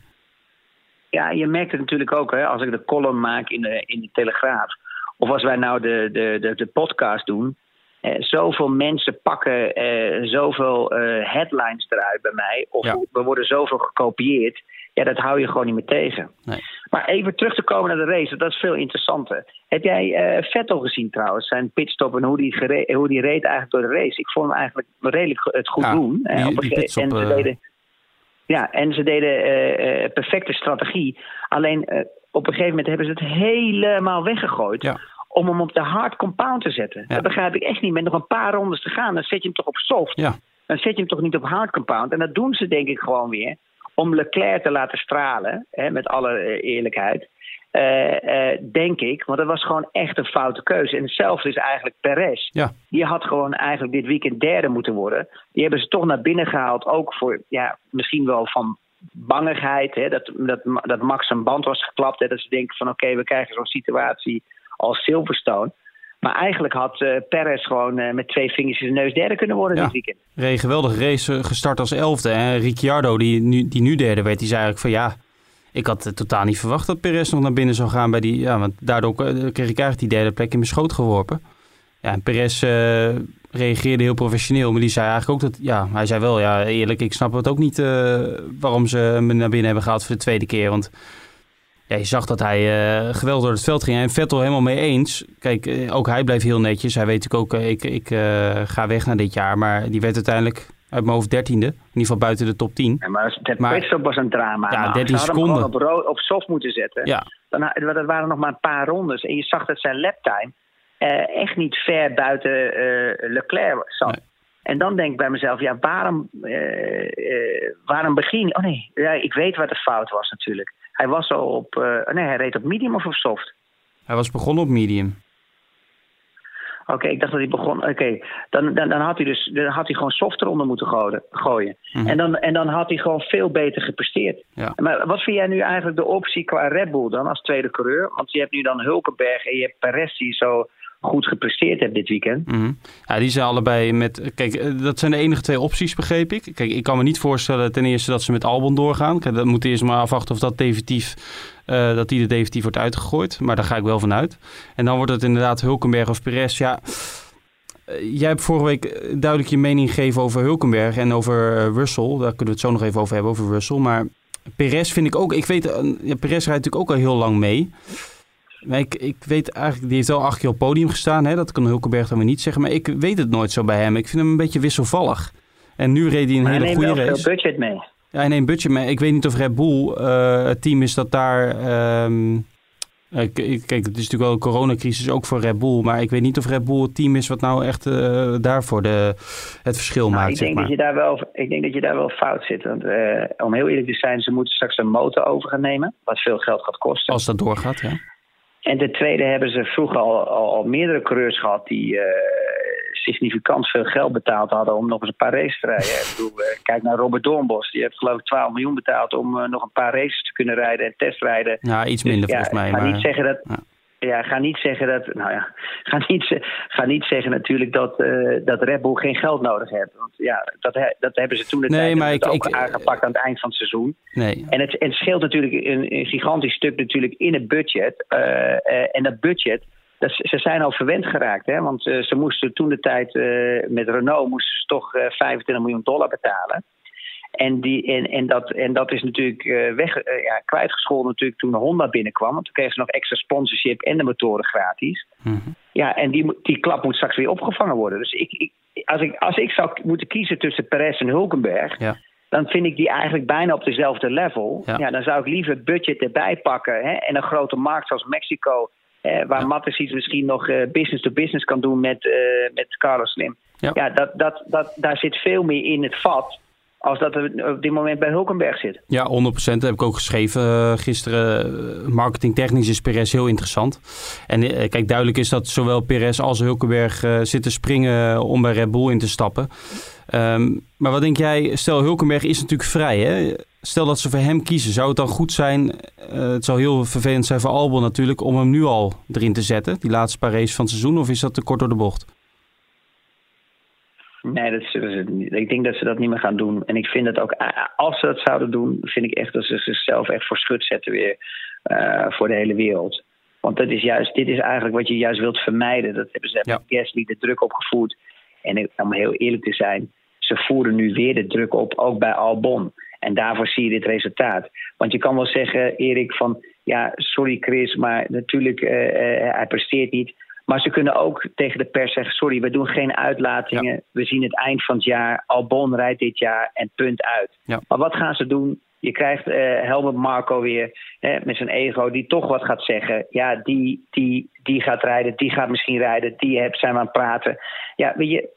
Ja, je merkt het natuurlijk ook hè, als ik de column maak in de, in de Telegraaf. Of als wij nou de, de, de, de podcast doen. Uh, zoveel mensen pakken uh, zoveel uh, headlines eruit bij mij. Of ja. we worden zoveel gekopieerd. Ja, dat hou je gewoon niet meer tegen. Nee. Maar even terug te komen naar de race. Dat is veel interessanter. Heb jij uh, Vettel gezien trouwens? Zijn pitstop en hoe die, gere- hoe die reed eigenlijk door de race. Ik vond hem eigenlijk redelijk het goed ja, doen. Die, uh, op die pitstop, en ze deden, uh... ja, en ze deden uh, perfecte strategie. Alleen uh, op een gegeven moment hebben ze het helemaal weggegooid. Ja. Om hem op de hard compound te zetten. Ja. Dat begrijp ik echt niet. Met nog een paar rondes te gaan, dan zet je hem toch op soft. Ja. Dan zet je hem toch niet op hard compound. En dat doen ze denk ik gewoon weer. Om Leclerc te laten stralen. Hè, met alle eerlijkheid. Uh, uh, denk ik. Want dat was gewoon echt een foute keuze. En hetzelfde is eigenlijk Perez. Ja. Die had gewoon eigenlijk dit weekend derde moeten worden. Die hebben ze toch naar binnen gehaald. Ook voor, ja, misschien wel van bangigheid. Hè, dat, dat, dat Max zijn band was geklapt. Hè, dat ze denken van oké, okay, we krijgen zo'n situatie als Silverstone. Maar eigenlijk had uh, Perez gewoon uh, met twee vingers in de neus derde kunnen worden ja. dit weekend. Een geweldige race gestart als elfde. En Ricciardo, die nu, die nu derde werd, die zei eigenlijk van ja, ik had uh, totaal niet verwacht dat Perez nog naar binnen zou gaan bij die. Ja, want daardoor uh, kreeg ik eigenlijk die derde plek in mijn schoot geworpen. Ja, en Perez uh, reageerde heel professioneel, maar die zei eigenlijk ook dat, ja, hij zei wel, ja, eerlijk, ik snap het ook niet uh, waarom ze me naar binnen hebben gehaald voor de tweede keer, want ja, je zag dat hij uh, geweldig door het veld ging. En Vettel helemaal mee eens. Kijk, uh, ook hij bleef heel netjes. Hij weet natuurlijk ook, uh, ik, ik uh, ga weg naar dit jaar. Maar die werd uiteindelijk uit mijn hoofd dertiende. In ieder geval buiten de top tien. Ja, maar dat pitstop was een drama. Ja, dertien seconden. Ze hadden hem gewoon op, op soft moeten zetten. Ja. Dan, dat waren nog maar een paar rondes. En je zag dat zijn laptime uh, echt niet ver buiten uh, Leclerc zat. Nee. En dan denk ik bij mezelf, ja, waarom, uh, uh, waarom begin... Oh nee, ja, ik weet wat de fout was natuurlijk. Hij was al op... Uh, nee, hij reed op medium of op soft? Hij was begonnen op medium. Oké, okay, ik dacht dat hij begon... Oké, okay. dan, dan, dan had hij dus dan had hij gewoon soft eronder moeten gooien. gooien. Mm-hmm. En, dan, en dan had hij gewoon veel beter gepresteerd. Ja. Maar wat vind jij nu eigenlijk de optie qua Red Bull dan als tweede coureur? Want je hebt nu dan Hulkenberg en je hebt Perez die zo goed gepresteerd hebt dit weekend. Mm-hmm. Ja, die zijn allebei met... Kijk, dat zijn de enige twee opties, begreep ik. Kijk, ik kan me niet voorstellen ten eerste dat ze met Albon doorgaan. Kijk, dat moet eerst maar afwachten of dat definitief... Uh, dat die er definitief wordt uitgegooid. Maar daar ga ik wel van uit. En dan wordt het inderdaad Hulkenberg of Perez. Ja, uh, jij hebt vorige week duidelijk je mening gegeven over Hulkenberg en over uh, Russell. Daar kunnen we het zo nog even over hebben, over Russell. Maar Perez vind ik ook... Ik weet, uh, ja, Perez rijdt natuurlijk ook al heel lang mee. Maar ik, ik weet eigenlijk, die heeft wel acht keer op het podium gestaan. Hè? Dat kan Hulkenberg dan weer niet zeggen. Maar ik weet het nooit zo bij hem. Ik vind hem een beetje wisselvallig. En nu reed hij een maar hele hij goede race. Hij neemt wel veel budget mee. Ja, hij neemt budget mee. Ik weet niet of Red Bull uh, het team is dat daar... Um, uh, k- kijk, het is natuurlijk wel een coronacrisis ook voor Red Bull. Maar ik weet niet of Red Bull het team is wat nou echt uh, daarvoor de, het verschil nou, maakt. Ik denk, zeg maar. dat je daar wel, ik denk dat je daar wel fout zit. Want uh, om heel eerlijk te zijn, ze moeten straks een motor over gaan nemen. Wat veel geld gaat kosten. Als dat doorgaat, ja. En ten tweede hebben ze vroeger al, al, al meerdere coureurs gehad die uh, significant veel geld betaald hadden om nog eens een paar races te rijden. Ik bedoel, uh, kijk naar Robert Doornbos. Die heeft geloof ik twaalf miljoen betaald om uh, nog een paar races te kunnen rijden en testrijden. Ja, iets minder dus, ja, volgens mij. Ga maar... niet zeggen dat. Ja. Ja, ga niet zeggen dat. Nou ja, ga niet, ga niet zeggen natuurlijk dat, uh, dat Red Bull geen geld nodig heeft. Want ja, dat, he, dat hebben ze toen de nee, tijd ik, ook ik, aangepakt aan het eind van het seizoen. Nee. En, het, en het scheelt natuurlijk een, een gigantisch stuk natuurlijk in het budget. Uh, uh, en dat budget, dat, ze zijn al verwend geraakt. Hè? Want uh, ze moesten toen de tijd uh, met Renault moesten ze toch uh, vijfentwintig miljoen dollar betalen. En, die, en, en, dat, en dat is natuurlijk uh, weg, uh, ja, kwijtgescholden natuurlijk toen de Honda binnenkwam. Want toen kregen ze nog extra sponsorship en de motoren gratis. Mm-hmm. Ja, en die, die klap moet straks weer opgevangen worden. Dus ik, ik, als, ik, als ik zou moeten kiezen tussen Perez en Hulkenberg... Ja. Dan vind ik die eigenlijk bijna op dezelfde level. Ja. Ja, dan zou ik liever het budget erbij pakken. Hè, en een grote markt zoals Mexico... Eh, waar ja. Mattes iets misschien nog uh, business-to-business kan doen met, uh, met Carlos Slim. Ja, ja dat, dat, dat, daar zit veel meer in het vat... als dat er op dit moment bij Hulkenberg zit. Ja, honderd procent. Dat heb ik ook geschreven uh, gisteren. Marketingtechnisch is Perez heel interessant. En uh, kijk, duidelijk is dat zowel Perez als Hulkenberg uh, zitten springen om bij Red Bull in te stappen. Um, maar wat denk jij, stel Hulkenberg is natuurlijk vrij, hè? Stel dat ze voor hem kiezen, zou het dan goed zijn, uh, het zou heel vervelend zijn voor Albon natuurlijk, om hem nu al erin te zetten, die laatste paar races van het seizoen, of is dat te kort door de bocht? Nee, dat zullen ze niet. Ik denk dat ze dat niet meer gaan doen. En ik vind dat ook, als ze dat zouden doen, vind ik echt dat ze zichzelf echt voor schut zetten weer uh, voor de hele wereld. Want dat is juist, dit is eigenlijk wat je juist wilt vermijden. Dat hebben ze met ja. Gasly de druk opgevoerd. En om heel eerlijk te zijn, ze voeren nu weer de druk op, ook bij Albon. En daarvoor zie je dit resultaat. Want je kan wel zeggen, Erik, van... ja, sorry Chris, maar natuurlijk, uh, uh, hij presteert niet. Maar ze kunnen ook tegen de pers zeggen... sorry, we doen geen uitlatingen. Ja. We zien het eind van het jaar. Albon rijdt dit jaar en punt uit. Ja. Maar wat gaan ze doen? Je krijgt uh, Helmut Marko weer hè, met zijn ego... die toch wat gaat zeggen. Ja, die, die, die gaat rijden, die gaat misschien rijden... die heb, zijn we aan het praten. Ja, weet je,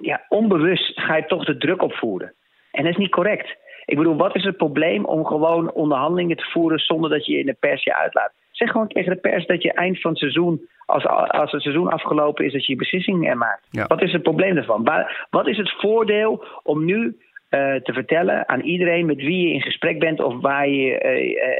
ja, onbewust ga je toch de druk opvoeren. En dat is niet correct. Ik bedoel, wat is het probleem om gewoon onderhandelingen te voeren... zonder dat je in de pers je uitlaat? Zeg gewoon tegen de pers dat je eind van het seizoen... als, als het seizoen afgelopen is, dat je je beslissing maakt. Ja. Wat is het probleem daarvan? Wat is het voordeel om nu uh, te vertellen aan iedereen... met wie je in gesprek bent of waar je... Uh, uh,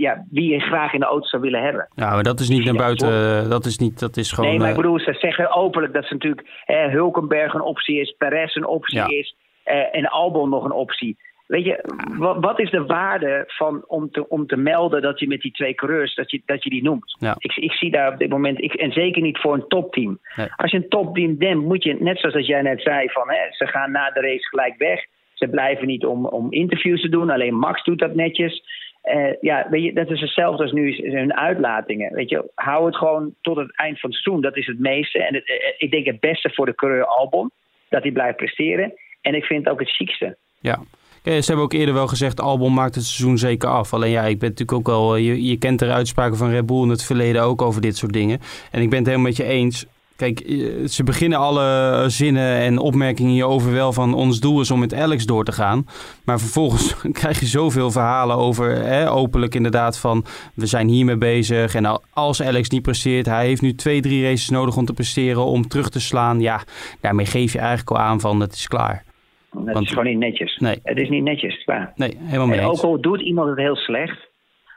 Ja, wie je graag in de auto zou willen hebben. Ja, maar dat is niet naar buiten. Uh, dat is niet, dat is gewoon... Nee, maar ik bedoel, ze zeggen openlijk dat ze natuurlijk... Eh, Hulkenberg een optie is, Perez een optie ja. is... Eh, en Albon nog een optie. Weet je, wat, wat is de waarde van om te, om te melden dat je met die twee coureurs... dat je, dat je die noemt? Ja. Ik, ik zie daar op dit moment... Ik, en zeker niet voor een topteam. Nee. Als je een topteam dempt, moet je... net zoals dat jij net zei, van hè, ze gaan na de race gelijk weg. Ze blijven niet om, om interviews te doen. Alleen Max doet dat netjes... Uh, ja, weet je, dat is hetzelfde als nu hun uitlatingen. Weet je, hou het gewoon tot het eind van het seizoen. Dat is het meeste. En het, uh, ik denk het beste voor de coureur Albon. Dat hij blijft presteren. En ik vind het ook het chiekste. Ja, ze hebben ook eerder wel gezegd... Albon maakt het seizoen zeker af. Alleen ja, ik ben natuurlijk ook wel... Je, je kent de uitspraken van Red Bull in het verleden ook over dit soort dingen. En ik ben het helemaal met je eens... Kijk, ze beginnen alle zinnen en opmerkingen hierover wel van... ons doel is om met Alex door te gaan. Maar vervolgens krijg je zoveel verhalen over... Hè, openlijk inderdaad van, we zijn hiermee bezig. En als Alex niet presteert, hij heeft nu twee, drie races nodig om te presteren... om terug te slaan. Ja, daarmee geef je eigenlijk al aan van, het is klaar. Het Want... is gewoon niet netjes. Nee. Het is niet netjes, klaar. Nee, helemaal mee eens. Ook al doet iemand het heel slecht,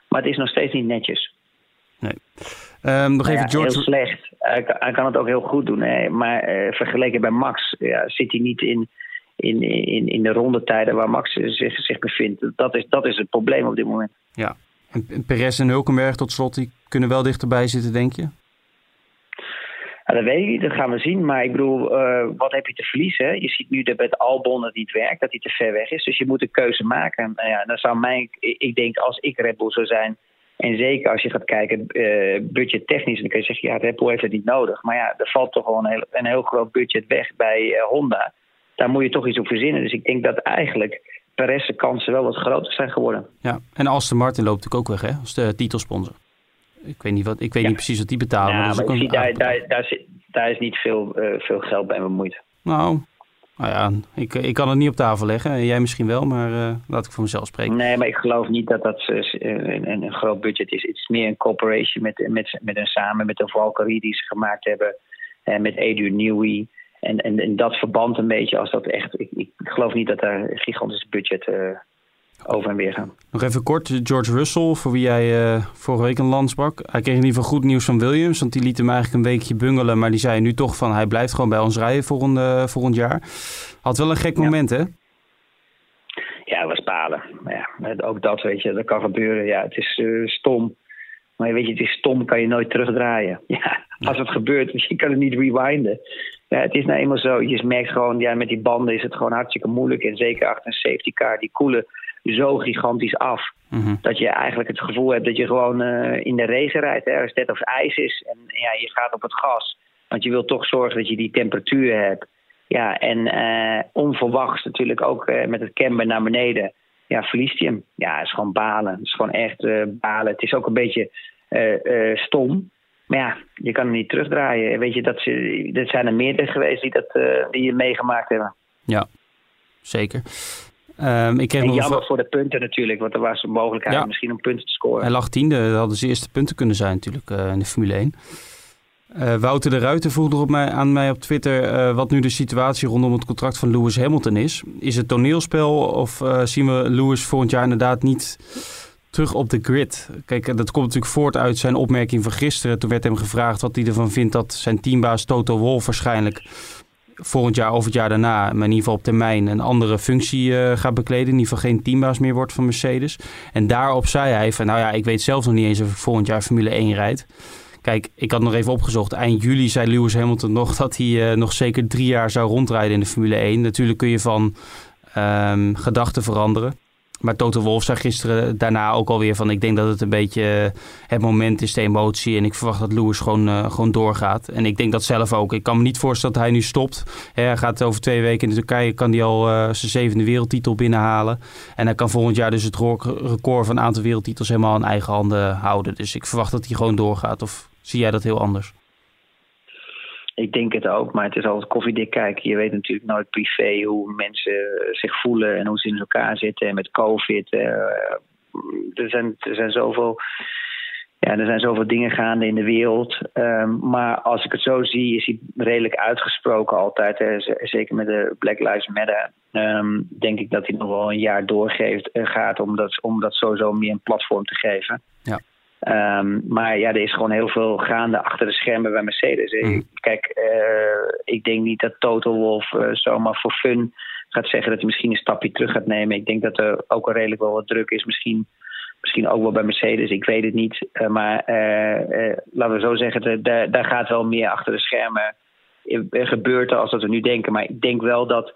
maar het is nog steeds niet netjes. Nee. Um, nog nou even ja, George... Heel slecht. Hij kan, hij kan het ook heel goed doen. Hè. Maar uh, vergeleken bij Max ja, zit hij niet in, in, in, in de rondetijden waar Max zich, zich bevindt. Dat is, dat is het probleem op dit moment. Ja. En, en Perez en Hulkenberg tot slot, die kunnen wel dichterbij zitten, denk je? Ja, dat weet ik niet, dat gaan we zien. Maar ik bedoel, uh, wat heb je te verliezen? Hè? Je ziet nu dat met Albon het niet werkt, dat hij te ver weg is. Dus je moet een keuze maken. Nou ja, dan zou mijn, ik denk, als ik Red Bull zou zijn... En zeker als je gaat kijken, uh, budgettechnisch, dan kun je zeggen, ja, Red Bull heeft het niet nodig. Maar ja, er valt toch gewoon een heel, een heel groot budget weg bij uh, Honda. Daar moet je toch iets op verzinnen. Dus ik denk dat eigenlijk Perez de kansen wel wat groter zijn geworden. Ja, en Aston Martin loopt natuurlijk ook weg, hè, als de titelsponsor. Ik weet niet, wat, ik weet ja. niet precies wat die betalen. Ja, maar, maar ik zie, daar, daar, daar, zit, daar is niet veel, uh, veel geld bij bemoeid. Nou... Nou ja, ik, ik kan het niet op tafel leggen. Jij misschien wel, maar uh, laat ik voor mezelf spreken. Nee, maar ik geloof niet dat dat uh, een, een groot budget is. Het is meer een corporation met, met, met een samen, met de Valkyrie die ze gemaakt hebben. En met Edu Nieuwie. En, en, en dat verband een beetje, als dat echt... Ik, ik geloof niet dat daar een gigantisch budget uh, over en weer gaan. Nog even kort, George Russell, voor wie jij uh, vorige week een lans brak. Hij kreeg in ieder geval goed nieuws van Williams, want die liet hem eigenlijk een weekje bungelen. Maar die zei nu toch van, hij blijft gewoon bij ons rijden volgend, uh, volgend jaar. Had wel een gek ja. moment, hè? Ja, het was balen. Ja, ook dat, weet je, dat kan gebeuren. Ja, het is uh, stom. Maar weet je, het is stom, kan je nooit terugdraaien. Ja, als het gebeurt, dus je kan het niet rewinden. Ja, het is nou eenmaal zo. Je merkt gewoon, ja, met die banden is het gewoon hartstikke moeilijk. En zeker achter een safety car, die koelen zo gigantisch af. Mm-hmm. Dat je eigenlijk het gevoel hebt dat je gewoon uh, in de regen rijdt. Hè, als het net als ijs is en ja, je gaat op het gas. Want je wilt toch zorgen dat je die temperatuur hebt. Ja, en uh, onverwachts natuurlijk ook uh, met het camber naar beneden. Ja, verliest hij hem. Ja, het is gewoon balen. Het is gewoon echt uh, balen. Het is ook een beetje uh, uh, stom. Maar ja, je kan hem niet terugdraaien. Weet je, dat, ze, dat zijn er meerdere geweest die dat uh, die je meegemaakt hebben. Ja, zeker. Um, ik kreeg en jammer nog... voor de punten natuurlijk, want er was een mogelijkheid ja. misschien om punten te scoren. Hij lag tiende, dat hadden ze eerste punten kunnen zijn natuurlijk uh, in de Formule één. Uh, Wouter de Ruiter vroeg erop mij, aan mij op Twitter uh, wat nu de situatie rondom het contract van Lewis Hamilton is. Is het toneelspel of uh, zien we Lewis volgend jaar inderdaad niet terug op de grid? Kijk, dat komt natuurlijk voort uit zijn opmerking van gisteren. Toen werd hem gevraagd wat hij ervan vindt dat zijn teambaas Toto Wolff waarschijnlijk... volgend jaar of het jaar daarna, maar in ieder geval op termijn, een andere functie uh, gaat bekleden. In ieder geval geen teambaas meer wordt van Mercedes. En daarop zei hij van, nou ja, ik weet zelf nog niet eens of ik volgend jaar Formule één rijd. Kijk, ik had nog even opgezocht. Eind juli zei Lewis Hamilton nog dat hij uh, nog zeker drie jaar zou rondrijden in de Formule één. Natuurlijk kun je van um, gedachten veranderen. Maar Toto Wolff zei gisteren daarna ook alweer van, ik denk dat het een beetje het moment is, de emotie. En ik verwacht dat Lewis gewoon, uh, gewoon doorgaat. En ik denk dat zelf ook. Ik kan me niet voorstellen dat hij nu stopt. He, hij gaat over twee weken in de Turkije, kan hij al uh, zijn zevende wereldtitel binnenhalen. En hij kan volgend jaar dus het record van een aantal wereldtitels helemaal in eigen handen houden. Dus ik verwacht dat hij gewoon doorgaat. Of zie jij dat heel anders? Ik denk het ook, maar het is altijd koffiedik kijken. Je weet natuurlijk nooit privé hoe mensen zich voelen en hoe ze in elkaar zitten. En met COVID. Uh, er, zijn, er, zijn zoveel, ja, er zijn zoveel dingen gaande in de wereld. Um, maar als ik het zo zie, is hij redelijk uitgesproken altijd. Hè. Zeker met de Black Lives Matter. Um, denk ik dat hij nog wel een jaar doorgeeft uh, gaat om dat, om dat sowieso meer een platform te geven. Ja. Um, maar ja, er is gewoon heel veel gaande achter de schermen bij Mercedes. Mm. Kijk, uh, ik denk niet dat Toto Wolff uh, zomaar voor fun gaat zeggen dat hij misschien een stapje terug gaat nemen. Ik denk dat er ook al redelijk wel wat druk is. Misschien, misschien ook wel bij Mercedes, ik weet het niet. Uh, maar uh, uh, laten we zo zeggen, de, de, daar gaat wel meer achter de schermen gebeuren als dat we nu denken. Maar ik denk wel dat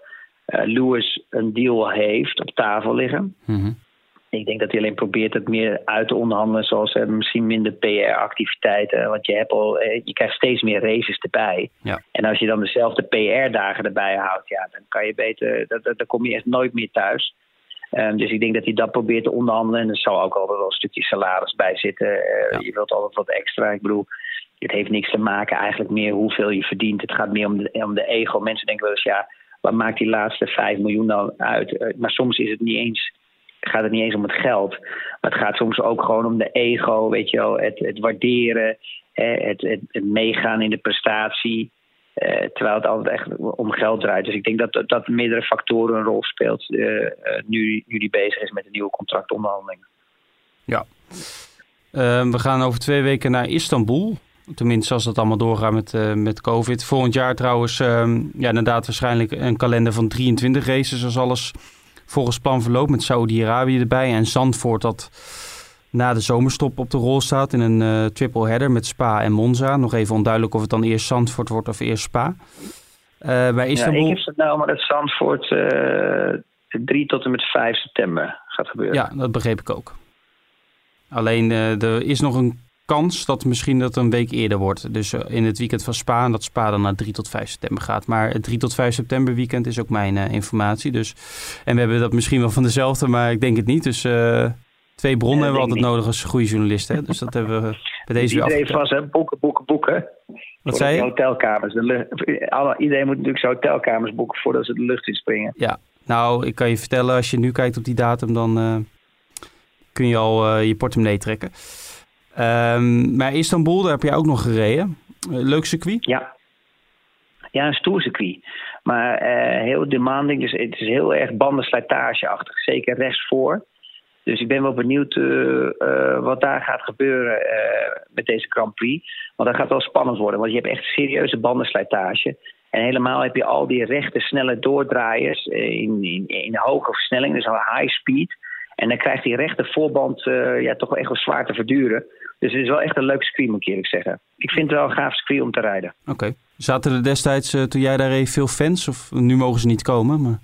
uh, Lewis een deal heeft op tafel liggen. Mm-hmm. Ik denk dat hij alleen probeert het meer uit te onderhandelen, zoals eh, misschien minder P R-activiteiten. Want je, hebt al, eh, je krijgt steeds meer races erbij. Ja. En als je dan dezelfde P R-dagen erbij houdt, ja, dan kan je beter, dat, dat, dan kom je echt nooit meer thuis. Um, dus ik denk dat hij dat probeert te onderhandelen. En er zal ook altijd wel een stukje salaris bij zitten. Uh, ja. Je wilt altijd wat extra. Ik bedoel, het heeft niks te maken eigenlijk meer hoeveel je verdient. Het gaat meer om de, om de ego. Mensen denken wel eens, ja, wat maakt die laatste vijf miljoen dan uit? Uh, maar soms is het niet eens... gaat het niet eens om het geld. Maar het gaat soms ook gewoon om de ego, weet je wel. Het, het waarderen, het, het, het meegaan in de prestatie. Eh, terwijl het altijd echt om geld draait. Dus ik denk dat dat meerdere factoren een rol speelt eh, nu, nu die bezig is met de nieuwe contractonderhandelingen. Ja. Uh, we gaan over twee weken naar Istanbul. Tenminste, als dat allemaal doorgaat met, uh, met COVID. Volgend jaar trouwens, um, ja, inderdaad waarschijnlijk een kalender van drieëntwintig races als alles volgens plan verloopt, met Saudi-Arabië erbij en Zandvoort dat na de zomerstop op de rol staat in een uh, triple header met Spa en Monza. Nog even onduidelijk of het dan eerst Zandvoort wordt of eerst Spa. Uh, bij Istanbul... Ja, ik heb het nou maar dat Zandvoort uh, drie tot en met vijf september gaat gebeuren. Ja, dat begreep ik ook. Alleen uh, er is nog een kans dat misschien dat een week eerder wordt. Dus uh, in het weekend van Spa en dat Spa dan naar drie tot vijf september gaat. Maar het drie tot vijf september weekend is ook mijn uh, informatie. Dus. En we hebben dat misschien wel van dezelfde, maar ik denk het niet. Dus uh, twee bronnen ja, hebben we altijd nodig als goede journalisten. Hè? Dus dat hebben we bij deze weer afgekeken. Iedereen vast, hè? Boeken, boeken, boeken. Wat zei je? Hotelkamers. De lucht... Alle, iedereen moet natuurlijk zijn hotelkamers boeken voordat ze de lucht in springen. Ja, nou, ik kan je vertellen, als je nu kijkt op die datum, dan uh, kun je al uh, je portemonnee trekken. Um, maar Istanbul, daar heb jij ook nog gereden. Leuk circuit? Ja, ja een stoer circuit. Maar uh, heel demanding, dus het is heel erg bandenslijtageachtig. Zeker rechts voor. Dus ik ben wel benieuwd uh, uh, wat daar gaat gebeuren uh, met deze Grand Prix. Want dat gaat wel spannend worden, want je hebt echt serieuze bandenslijtage. En helemaal heb je al die rechte, snelle doordraaiers in, in, in hoge versnelling, dus al high speed. En dan krijgt die rechte voorband uh, ja, toch wel echt wel zwaar te verduren. Dus het is wel echt een leuk circuit, moet ik eerlijk zeggen. Ik vind het wel een gaaf circuit om te rijden. Oké. Okay. Zaten er destijds, uh, toen jij daar reed, veel fans? Of nu mogen ze niet komen? Maar...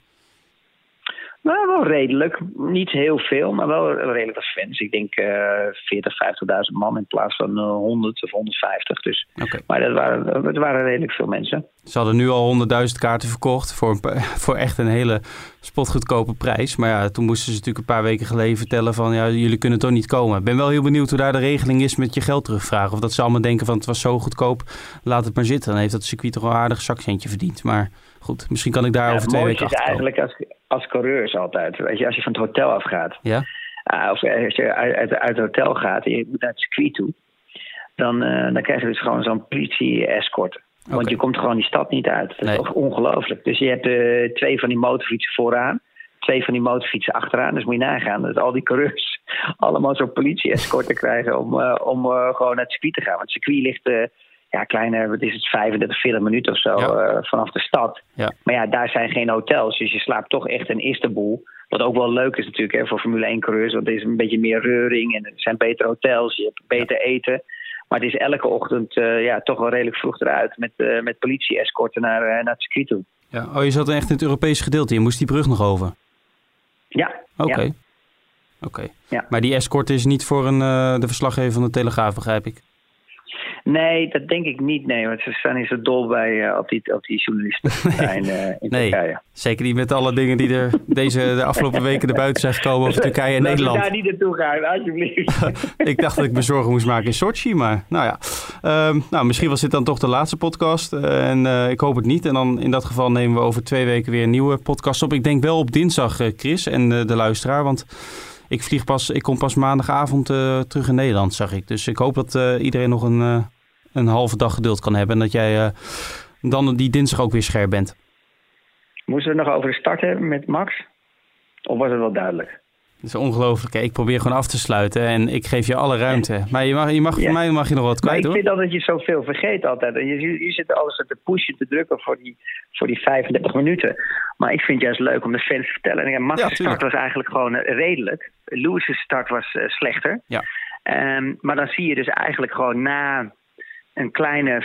Nou, wel redelijk. Niet heel veel, maar wel redelijk wat fans. Ik denk uh, veertig, vijftigduizend man in plaats van uh, honderd of honderdvijftig. Dus. Okay. Maar dat waren, dat waren redelijk veel mensen. Ze hadden nu al honderdduizend kaarten verkocht voor, een, voor echt een hele spotgoedkope prijs. Maar ja, toen moesten ze natuurlijk een paar weken geleden vertellen van ja, jullie kunnen toch niet komen. Ik ben wel heel benieuwd hoe daar de regeling is met je geld terugvragen. Of dat ze allemaal denken van het was zo goedkoop, laat het maar zitten. Dan heeft dat circuit toch wel een aardig zakcentje verdiend. Maar goed, misschien kan ik daar ja, over twee weken achterkomen. Het mooiste is eigenlijk als, als coureurs altijd. Weet je, als je van het hotel afgaat, ja? uh, of als je uit, uit, uit het hotel gaat en je moet naar het circuit toe, dan, uh, dan krijg je dus gewoon zo'n politie-escort. Okay. Want je komt gewoon die stad niet uit. Dat is nee. Ongelooflijk. Dus je hebt uh, twee van die motorfietsen vooraan, twee van die motorfietsen achteraan. Dus moet je nagaan dat al die coureurs allemaal zo'n politie-escorten krijgen om, uh, om uh, gewoon naar het circuit te gaan. Want het circuit ligt... Uh, ja, kleine, wat is het, vijfendertig, veertig minuten of zo ja. uh, vanaf de stad. Ja. Maar ja, daar zijn geen hotels, dus je slaapt toch echt in Istanbul. Wat ook wel leuk is natuurlijk hè, voor Formule één-coureurs, want er is een beetje meer reuring en er zijn betere hotels, je hebt beter ja. eten. Maar het is elke ochtend uh, ja, toch wel redelijk vroeg eruit met, uh, met politie-escorten naar, uh, naar het circuit toe. Ja. Oh, je zat echt in het Europese gedeelte, je moest die brug nog over? Ja. Oké. Okay. Ja. Okay. Ja. Maar die escort is niet voor een, uh, de verslaggever van de Telegraaf, begrijp ik? Nee, dat denk ik niet. Nee, want ze staan niet zo dol bij uh, op, die, op die journalisten zijn uh, in nee, Turkije. Zeker niet met alle dingen die er deze, de afgelopen weken naar buiten zijn gekomen over Turkije en Nederland. Ik daar niet naartoe gaan, alsjeblieft. Ik dacht dat ik me zorgen moest maken in Sochi, maar nou ja. Um, nou, misschien was dit dan toch de laatste podcast uh, en uh, ik hoop het niet. En dan in dat geval nemen we over twee weken weer een nieuwe podcast op. Ik denk wel op dinsdag, uh, Chris en uh, de luisteraar, want... Ik, vlieg pas, ik kom pas maandagavond uh, terug in Nederland, zag ik. Dus ik hoop dat uh, iedereen nog een, uh, een halve dag geduld kan hebben. En dat jij uh, dan die dinsdag ook weer scherp bent. Moesten we het nog over de start hebben met Max? Of was het wel duidelijk? Dat is ongelooflijk. Hè? Ik probeer gewoon af te sluiten. En ik geef je alle ruimte. Ja. Maar je mag, je mag, ja. voor mij mag je nog wat kwijt, ik hoor. Ik vind dat je zoveel vergeet altijd. Je, je, je zit alles te pushen, te drukken voor die, voor die vijfendertig minuten. Maar ik vind het juist leuk om de fans te vertellen. En Max' ja, start was eigenlijk gewoon redelijk. Lewis' start was uh, slechter. Ja. Um, maar dan zie je dus eigenlijk gewoon na een kleine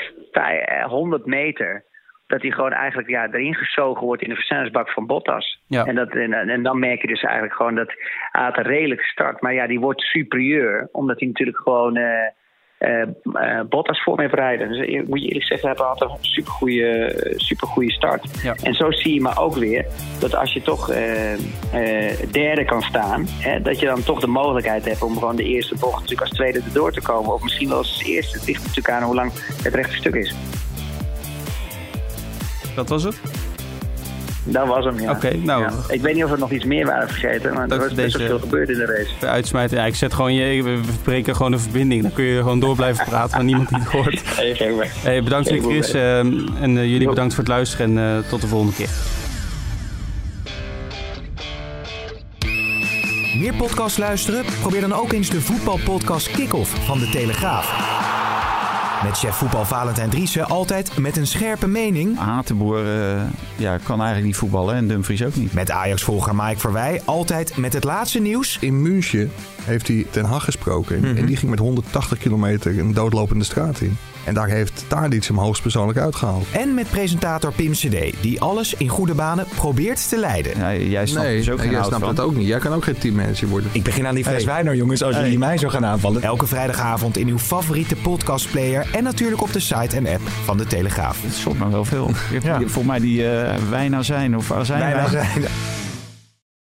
honderd meter... dat hij gewoon eigenlijk ja, erin gezogen wordt in de versnellingsbak van Bottas. Ja. En, dat, en, en dan merk je dus eigenlijk gewoon dat hij had een redelijke start. Maar ja, die wordt superieur. Omdat hij natuurlijk gewoon uh, uh, uh, Bottas voor mee rijden. Dus ik moet je eerlijk zeggen, hij had een supergoeie, supergoeie start. Ja. En zo zie je maar ook weer dat als je toch uh, uh, derde kan staan... Hè, dat je dan toch de mogelijkheid hebt om gewoon de eerste bocht natuurlijk als tweede erdoor te komen. Of misschien wel als eerste. Het ligt natuurlijk aan hoe lang het rechte stuk is. Dat was het? Dat was hem, ja. Oké, okay, nou... Ja. Ik weet niet of er nog iets meer waren vergeten, maar er was best wel veel gebeurd in de race. De uitsmijter, ja, ik zet gewoon je... We breken gewoon de verbinding, dan kun je gewoon door blijven praten, maar niemand die het hoort. Hey, geen hey, bedankt weer, Chris. Uh, en uh, jullie bedankt voor het luisteren en uh, tot de volgende keer. Meer podcasts luisteren? Probeer dan ook eens de voetbalpodcast Kick-Off van de Telegraaf. Met chef voetbal Valentijn Driessen altijd met een scherpe mening. Hatenboer uh, ja, kan eigenlijk niet voetballen en Dumfries ook niet. Met Ajax-volger Mike Verwij altijd met het laatste nieuws. In München heeft hij Ten Hag gesproken. Mm-hmm. En die ging met honderdtachtig kilometer een doodlopende straat in. En daar heeft Tadić hem hoogstpersoonlijk uitgehaald. En met presentator Pim C D, die alles in goede banen probeert te leiden. Ja, jij snapt, nee, dus ook geen jij snapt dat ook niet. Jij kan ook geen teammanager worden. Ik begin aan die fles wijn, jongens, als hey. jullie mij zo gaan aanvallen. Elke vrijdagavond in uw favoriete podcastplayer... en natuurlijk op de site en app van de Telegraaf. Het schort maar wel veel. Ja. Volgens mij die uh, wijnazijn of azijn. Wijnazijn.